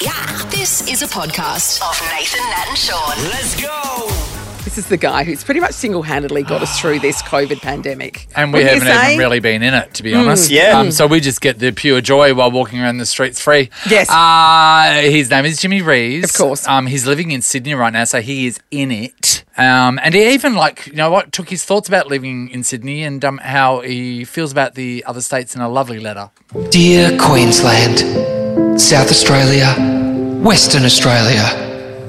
Yeah. This is a podcast of Nathan, Nat and Sean. Let's go. This is the guy who's pretty much single-handedly got us through this COVID pandemic. And we haven't even really been in it, to be honest. Yeah. So we just get the pure joy while walking around the streets free. Yes. His name is Jimmy Rees. Of course. He's living in Sydney right now, so he is in it. And he even, took his thoughts about living in Sydney and how he feels about the other states in a lovely letter. Dear Queensland, South Australia, Western Australia,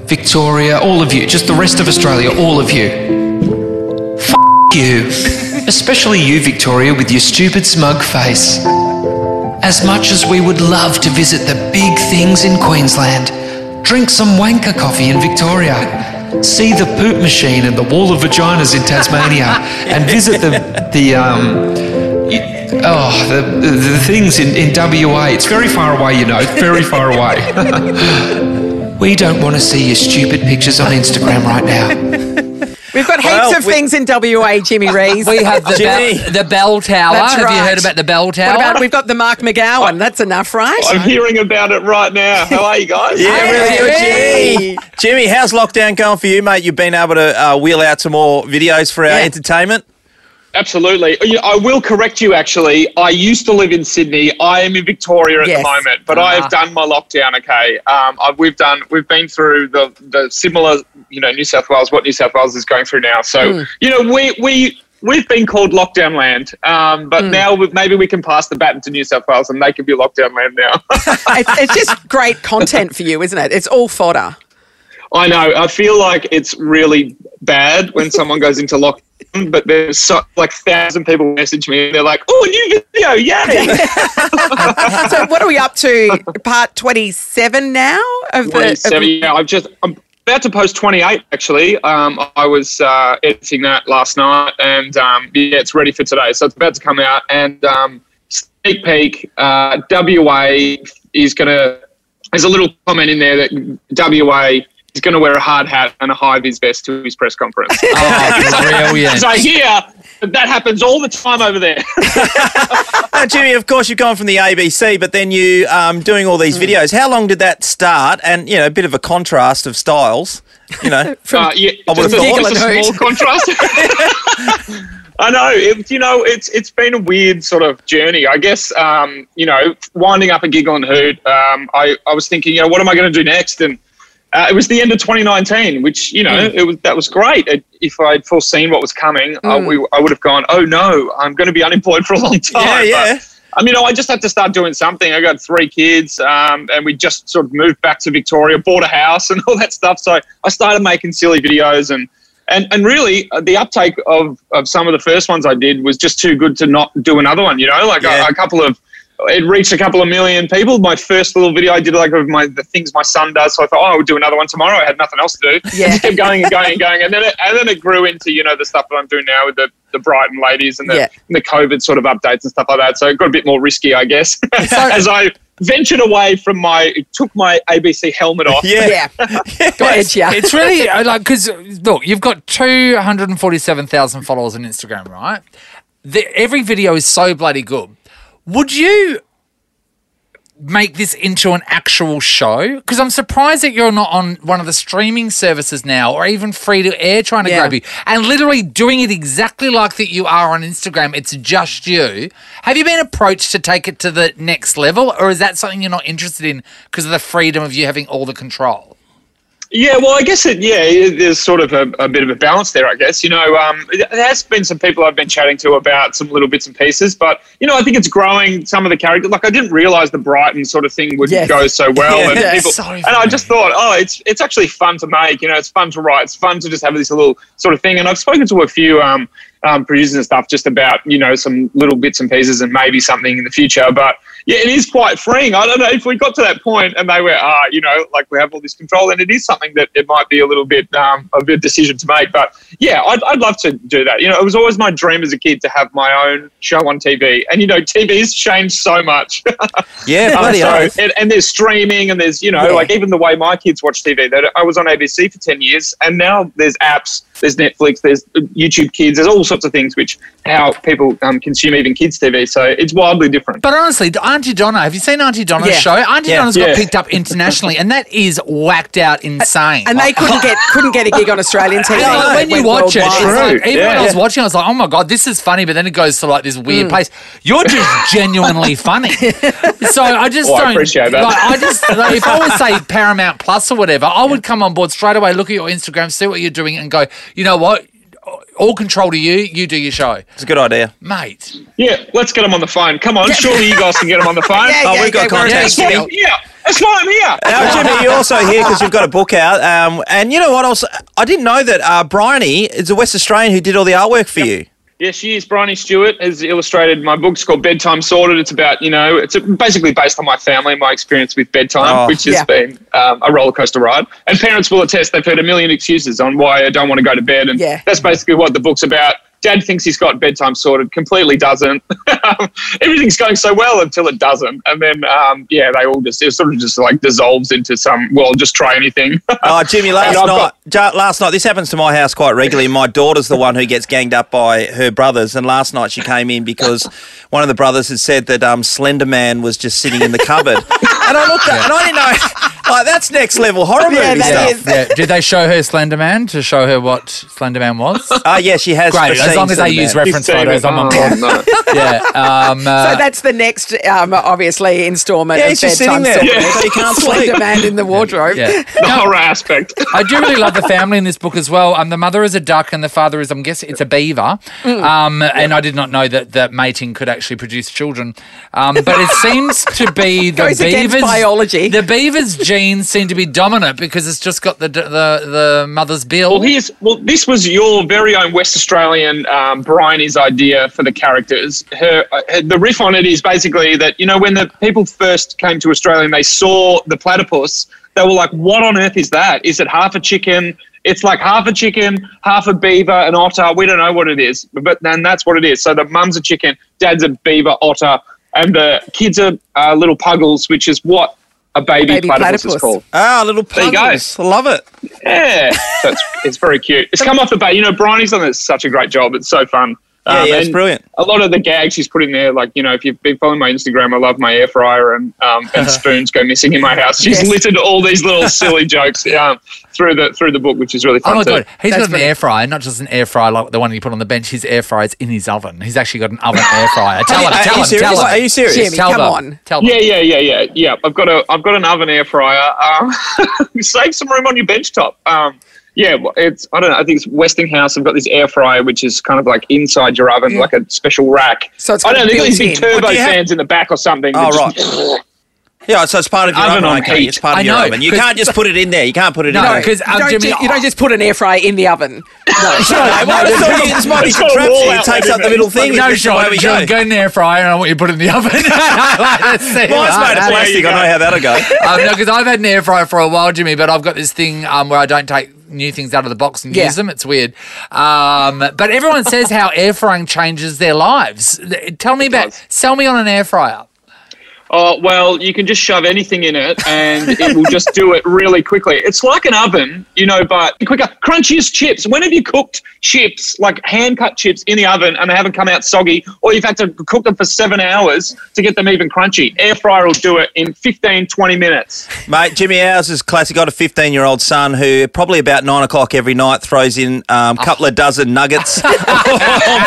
Victoria, all of you, just the rest of Australia, all of you. F*** you. Especially you, Victoria, with your stupid smug face. As much as we would love to visit the big things in Queensland, drink some wanker coffee in Victoria, see the poop machine and the wall of vaginas in Tasmania, and visit the things in WA. It's very far away, very far away. We don't want to see your stupid pictures on Instagram right now. We've got heaps of things in WA, Jimmy Rees. We have the bell tower. That's right. Have you heard about the bell tower? What about, we've got the Mark McGowan. That's enough, right? I'm hearing about it right now. How are you guys? Hey, Jimmy. Jimmy, how's lockdown going for you, mate? You've been able to wheel out some more videos for our entertainment? Absolutely. I will correct you, actually. I used to live in Sydney. I am in Victoria at the moment, but I have done my lockdown, okay. We've been through the similar, New South Wales, what New South Wales is going through now. So, we've been called lockdown land, but now maybe we can pass the baton to New South Wales and they can be lockdown land now. It's just great content for you, isn't it? It's all fodder. I know. I feel like it's really bad when someone goes into lockdown. But there's 1,000 people message me and they're like, oh, new video, yay. So what are we up to? Part 27 now? I'm about to post 28 actually. I was editing that last night and it's ready for today. So it's about to come out and sneak peek, WA is going to – there's a little comment in there that WA – he's going to wear a hard hat and a high-vis vest to his press conference. Oh, brilliant. Because I hear that happens all the time over there. Now, Jimmy, of course, you've gone from the ABC, but then you doing all these videos. How long did that start? And, a bit of a contrast of styles, Just a small contrast. I know, it's been a weird sort of journey. I guess, winding up a Giggle and Hoot, I was thinking, what am I going to do next? And it was the end of 2019, which, that was great. If I'd foreseen what was coming, I would have gone, oh, no, I'm going to be unemployed for a long time. Yeah. But, I just had to start doing something. I got 3 kids and we just sort of moved back to Victoria, bought a house and all that stuff. So I started making silly videos and really the uptake of some of the first ones I did was just too good to not do another one, It reached a couple of million people. My first little video I did the things my son does. So I thought, I would do another one tomorrow. I had nothing else to do. Yeah. Just kept going and going and going. And then it grew into, the stuff that I'm doing now with the Brighton ladies and the COVID sort of updates and stuff like that. So it got a bit more risky, I guess, as I ventured away from took my ABC helmet off. Yeah. Got you. It's really, because, look, you've got 247,000 followers on Instagram, right? Every video is so bloody good. Would you make this into an actual show? Because I'm surprised that you're not on one of the streaming services now or even free to air trying to grab you and literally doing it exactly like that you are on Instagram. It's just you. Have you been approached to take it to the next level or is that something you're not interested in because of the freedom of you having all the control? Yeah, well, I guess there's sort of a bit of a balance there, I guess. There has been some people I've been chatting to about some little bits and pieces, but, I think it's growing some of the characters. I didn't realise the Brighton sort of thing would go so well. Yeah, and I just thought, it's actually fun to make, it's fun to write, it's fun to just have this little sort of thing. And I've spoken to a few producers and stuff just about, some little bits and pieces and maybe something in the future, but... yeah, it is quite freeing. I don't know if we got to that point and they were, we have all this control and it is something that it might be a little bit a bit decision to make. But, yeah, I'd love to do that. It was always my dream as a kid to have my own show on TV. And, TV's changed so much. Yeah, bloody and there's streaming and there's, even the way my kids watch TV. I was on ABC for 10 years and now there's apps, there's Netflix, there's YouTube Kids, there's all sorts of things which how people consume even kids' TV. So it's wildly different. But honestly, Auntie Donna. Have you seen Auntie Donna's show? Auntie Donna's got picked up internationally, and that is whacked out insane. And they couldn't get a gig on Australian TV. No, when you watch it, it's like, even when I was watching, I was like, oh my god, this is funny. But then it goes to like this weird place. You're just genuinely funny. So I just don't. I appreciate that. Like, I just if I would say Paramount Plus or whatever, I would come on board straight away. Look at your Instagram, see what you're doing, and go, you know what? All control to you. You do your show. It's a good idea, mate. Yeah, let's get him on the phone. Come on, surely you guys can get him on the phone. We've got contact. Yeah, that's why I'm here. Now, Jimmy, you're also here because you've got a book out. And you know what else? I didn't know that Bryony is a West Australian who did all the artwork for you. Yeah, she is. Bryony Stewart has illustrated my book. It's called Bedtime Sorted. It's about, you know, it's basically based on my family and my experience with bedtime, which has been a roller coaster ride. And parents will attest they've heard a million excuses on why I don't want to go to bed. And that's basically what the book's about. Dad thinks he's got bedtime sorted, completely doesn't. Everything's going so well until it doesn't. And then, they all just, it sort of just like dissolves into some, well, just try anything. Oh, Jimmy, last night, this happens to my house quite regularly. My daughter's the one who gets ganged up by her brothers. And last night she came in because one of the brothers had said that Slender Man was just sitting in the cupboard. And I looked up and I didn't know. Like, that's next level horror movie stuff. Did they show her Slender Man to show her what Slender Man was? Yeah, she has. Great, as long as they use reference photos, I'm on board. So that's the next, obviously, instalment of Bedtime Sorted. So you can't Slender Man in the wardrobe. The horror aspect. I do really love the family in this book as well. The mother is a duck and the father is, I'm guessing, it's a beaver. And I did not know that mating could actually produce children. But it seems to be the beaver's biology. The beaver's genes seem to be dominant because it's just got the mother's bill. Well, this was your very own West Australian Bryony's idea for the characters. The riff on it is basically that, you know, when the people first came to Australia and they saw the platypus, they were like, what on earth is that? Is it half a chicken? It's like half a chicken, half a beaver, an otter. We don't know what it is, but then that's what it is. So the mum's a chicken, dad's a beaver, otter, and the kids are little puggles, which is what a baby platypus is called. Ah, little puggles. There you go. Love it. Yeah. It's very cute. It's come off the bat. You know, Bryony's done such a great job. It's so fun. It's brilliant. A lot of the gags he's put in there, like, you know, if you've been following my Instagram, I love my air fryer and spoons go missing in my house. She's littered all these little silly jokes through the book, which is really fun. Oh, my God. He's got an air fryer, not just an air fryer like the one you put on the bench. His air fryer is in his oven. He's actually got an oven air fryer. Tell him. Are you serious? Jimmy, come on. Tell them. Yeah. I've got an oven air fryer. Save some room on your bench top. Yeah, it's, I don't know, I think it's Westinghouse. I've got this air fryer, which is kind of like inside your oven, like a special rack. So it's, I don't know, there's these big turbo fans in the back or something. Oh, right. Yeah, so it's part of your oven. Okay. It's part of your oven. You can't just put it in there. You can't put it in there. No, because you don't just put an air fryer in the oven. This might be contraption. It takes up the middle thing. No, Sean, go in the air fryer and I want you to put it in the oven. Mine's made of plastic. I know how that'll go. No, because I've had an air fryer for a while, Jimmy, but I've got this thing where I don't take new things out of the box and use them. It's weird. But everyone says how air frying changes their lives. Sell me on an air fryer. Oh, well, you can just shove anything in it and it will just do it really quickly. It's like an oven, you know, but quicker. Crunchiest chips. When have you cooked chips, like hand-cut chips, in the oven and they haven't come out soggy, or you've had to cook them for 7 hours to get them even crunchy? Air fryer will do it in 15, 20 minutes. Mate, Jimmy, ours is classic. I've got a 15-year-old son who probably about 9 o'clock every night throws in a couple of dozen nuggets or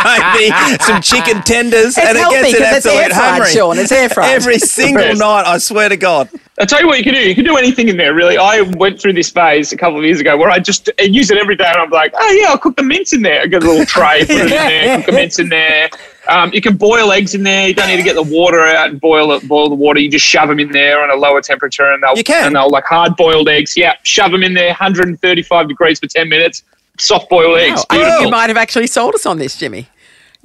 maybe some chicken tenders. It gets an absolute hungry. Sean, it's air fried. Every single night, I swear to God. I'll tell you what you can do. You can do anything in there, really. I went through this phase a couple of years ago where I just use it every day and I'm like, oh, yeah, I'll cook the mince in there. I get a little tray, put it in there, cook the mince in there. You can boil eggs in there. You don't need to get the water out and boil the water. You just shove them in there on a lower temperature and they'll like hard-boiled eggs. Yeah, shove them in there, 135 degrees for 10 minutes, soft-boiled eggs. Beautiful. I think you might have actually sold us on this, Jimmy.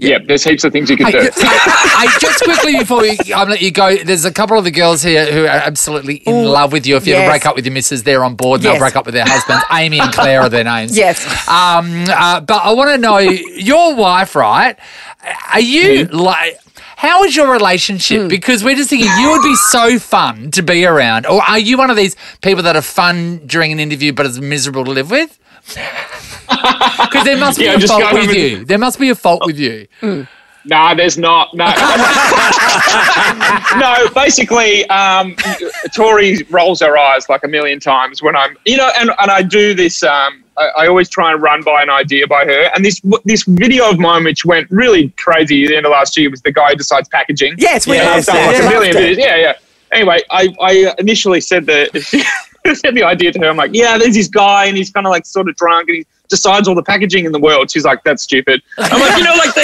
Yeah, there's heaps of things you can do. Just quickly before I let you go, there's a couple of the girls here who are absolutely in love with you. If you ever break up with your missus, they're on board. They'll break up with their husbands. Amy and Claire are their names. Yes. But I want to know, your wife, right, are you like... How is your relationship? Because we're just thinking you would be so fun to be around. Or are you one of these people that are fun during an interview but is miserable to live with? Because there must be a fault with you. There must be a fault with you. No, there's not. No. No, basically, Tori rolls her eyes like a million times when I'm, you know, and I do this, I always try and run by an idea by her. And this video of mine, which went really crazy at the end of last year, was the guy who decides packaging. Yes, we have done like a million videos. Yeah, yeah. Anyway, I initially said the idea to her. I'm like, yeah, there's this guy and he's kind of like sort of drunk and he decides all the packaging in the world. She's like, that's stupid. I'm like, you know, like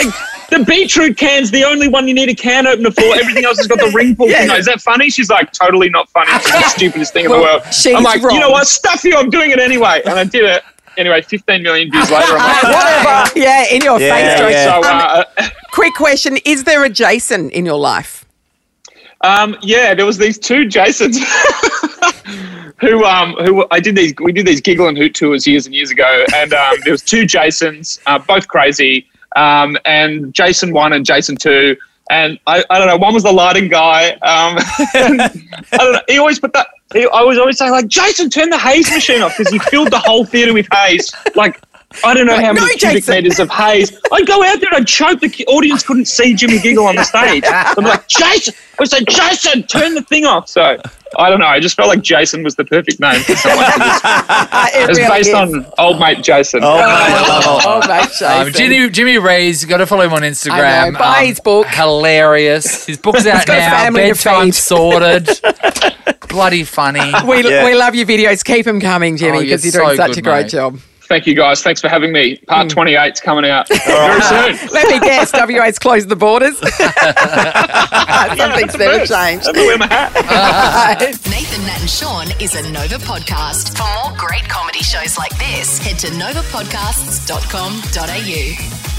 the beetroot can's the only one you need a can opener for. Everything else has got the ring pull. Yeah. Is that funny? She's like, totally not funny. It's the stupidest thing in the world. I'm like, wrong. You know what? Stuff you. I'm doing it anyway. And I did it. Anyway, 15 million views later, I'm like, whatever. Yeah, in your face, Joe. Yeah. So, quick question. Is there a Jason in your life? Yeah, there was these two Jasons who I did these. We did these Giggle and Hoot tours years and years ago, and there was two Jasons, both crazy, and Jason 1 and Jason 2. And I don't know. One was the lighting guy. I don't know. He always put that. I was always saying like, Jason, turn the haze machine off, because he filled the whole theatre with haze. Like, I don't know how many cubic metres of haze. I'd go out there and I'd choke. The audience couldn't see Jimmy giggle on the stage. I'm like, Jason. I would say, Jason, turn the thing off. So I don't know. I just felt like Jason was the perfect name for someone. It's really based on old mate Jason. Old mate Jason. Jimmy Rees, got to follow him on Instagram. Buy his book. Hilarious. His book's out now. Bedtime Sorted. Bloody funny. We love your videos. Keep them coming, Jimmy, because you're doing such a great job. Thank you, guys. Thanks for having me. Part 28's coming out very soon. Let me guess, WA's closed the borders. Something's never changed. I'm wearing my hat. Nathan, Nat and Sean is a Nova podcast. For more great comedy shows like this, head to novapodcasts.com.au.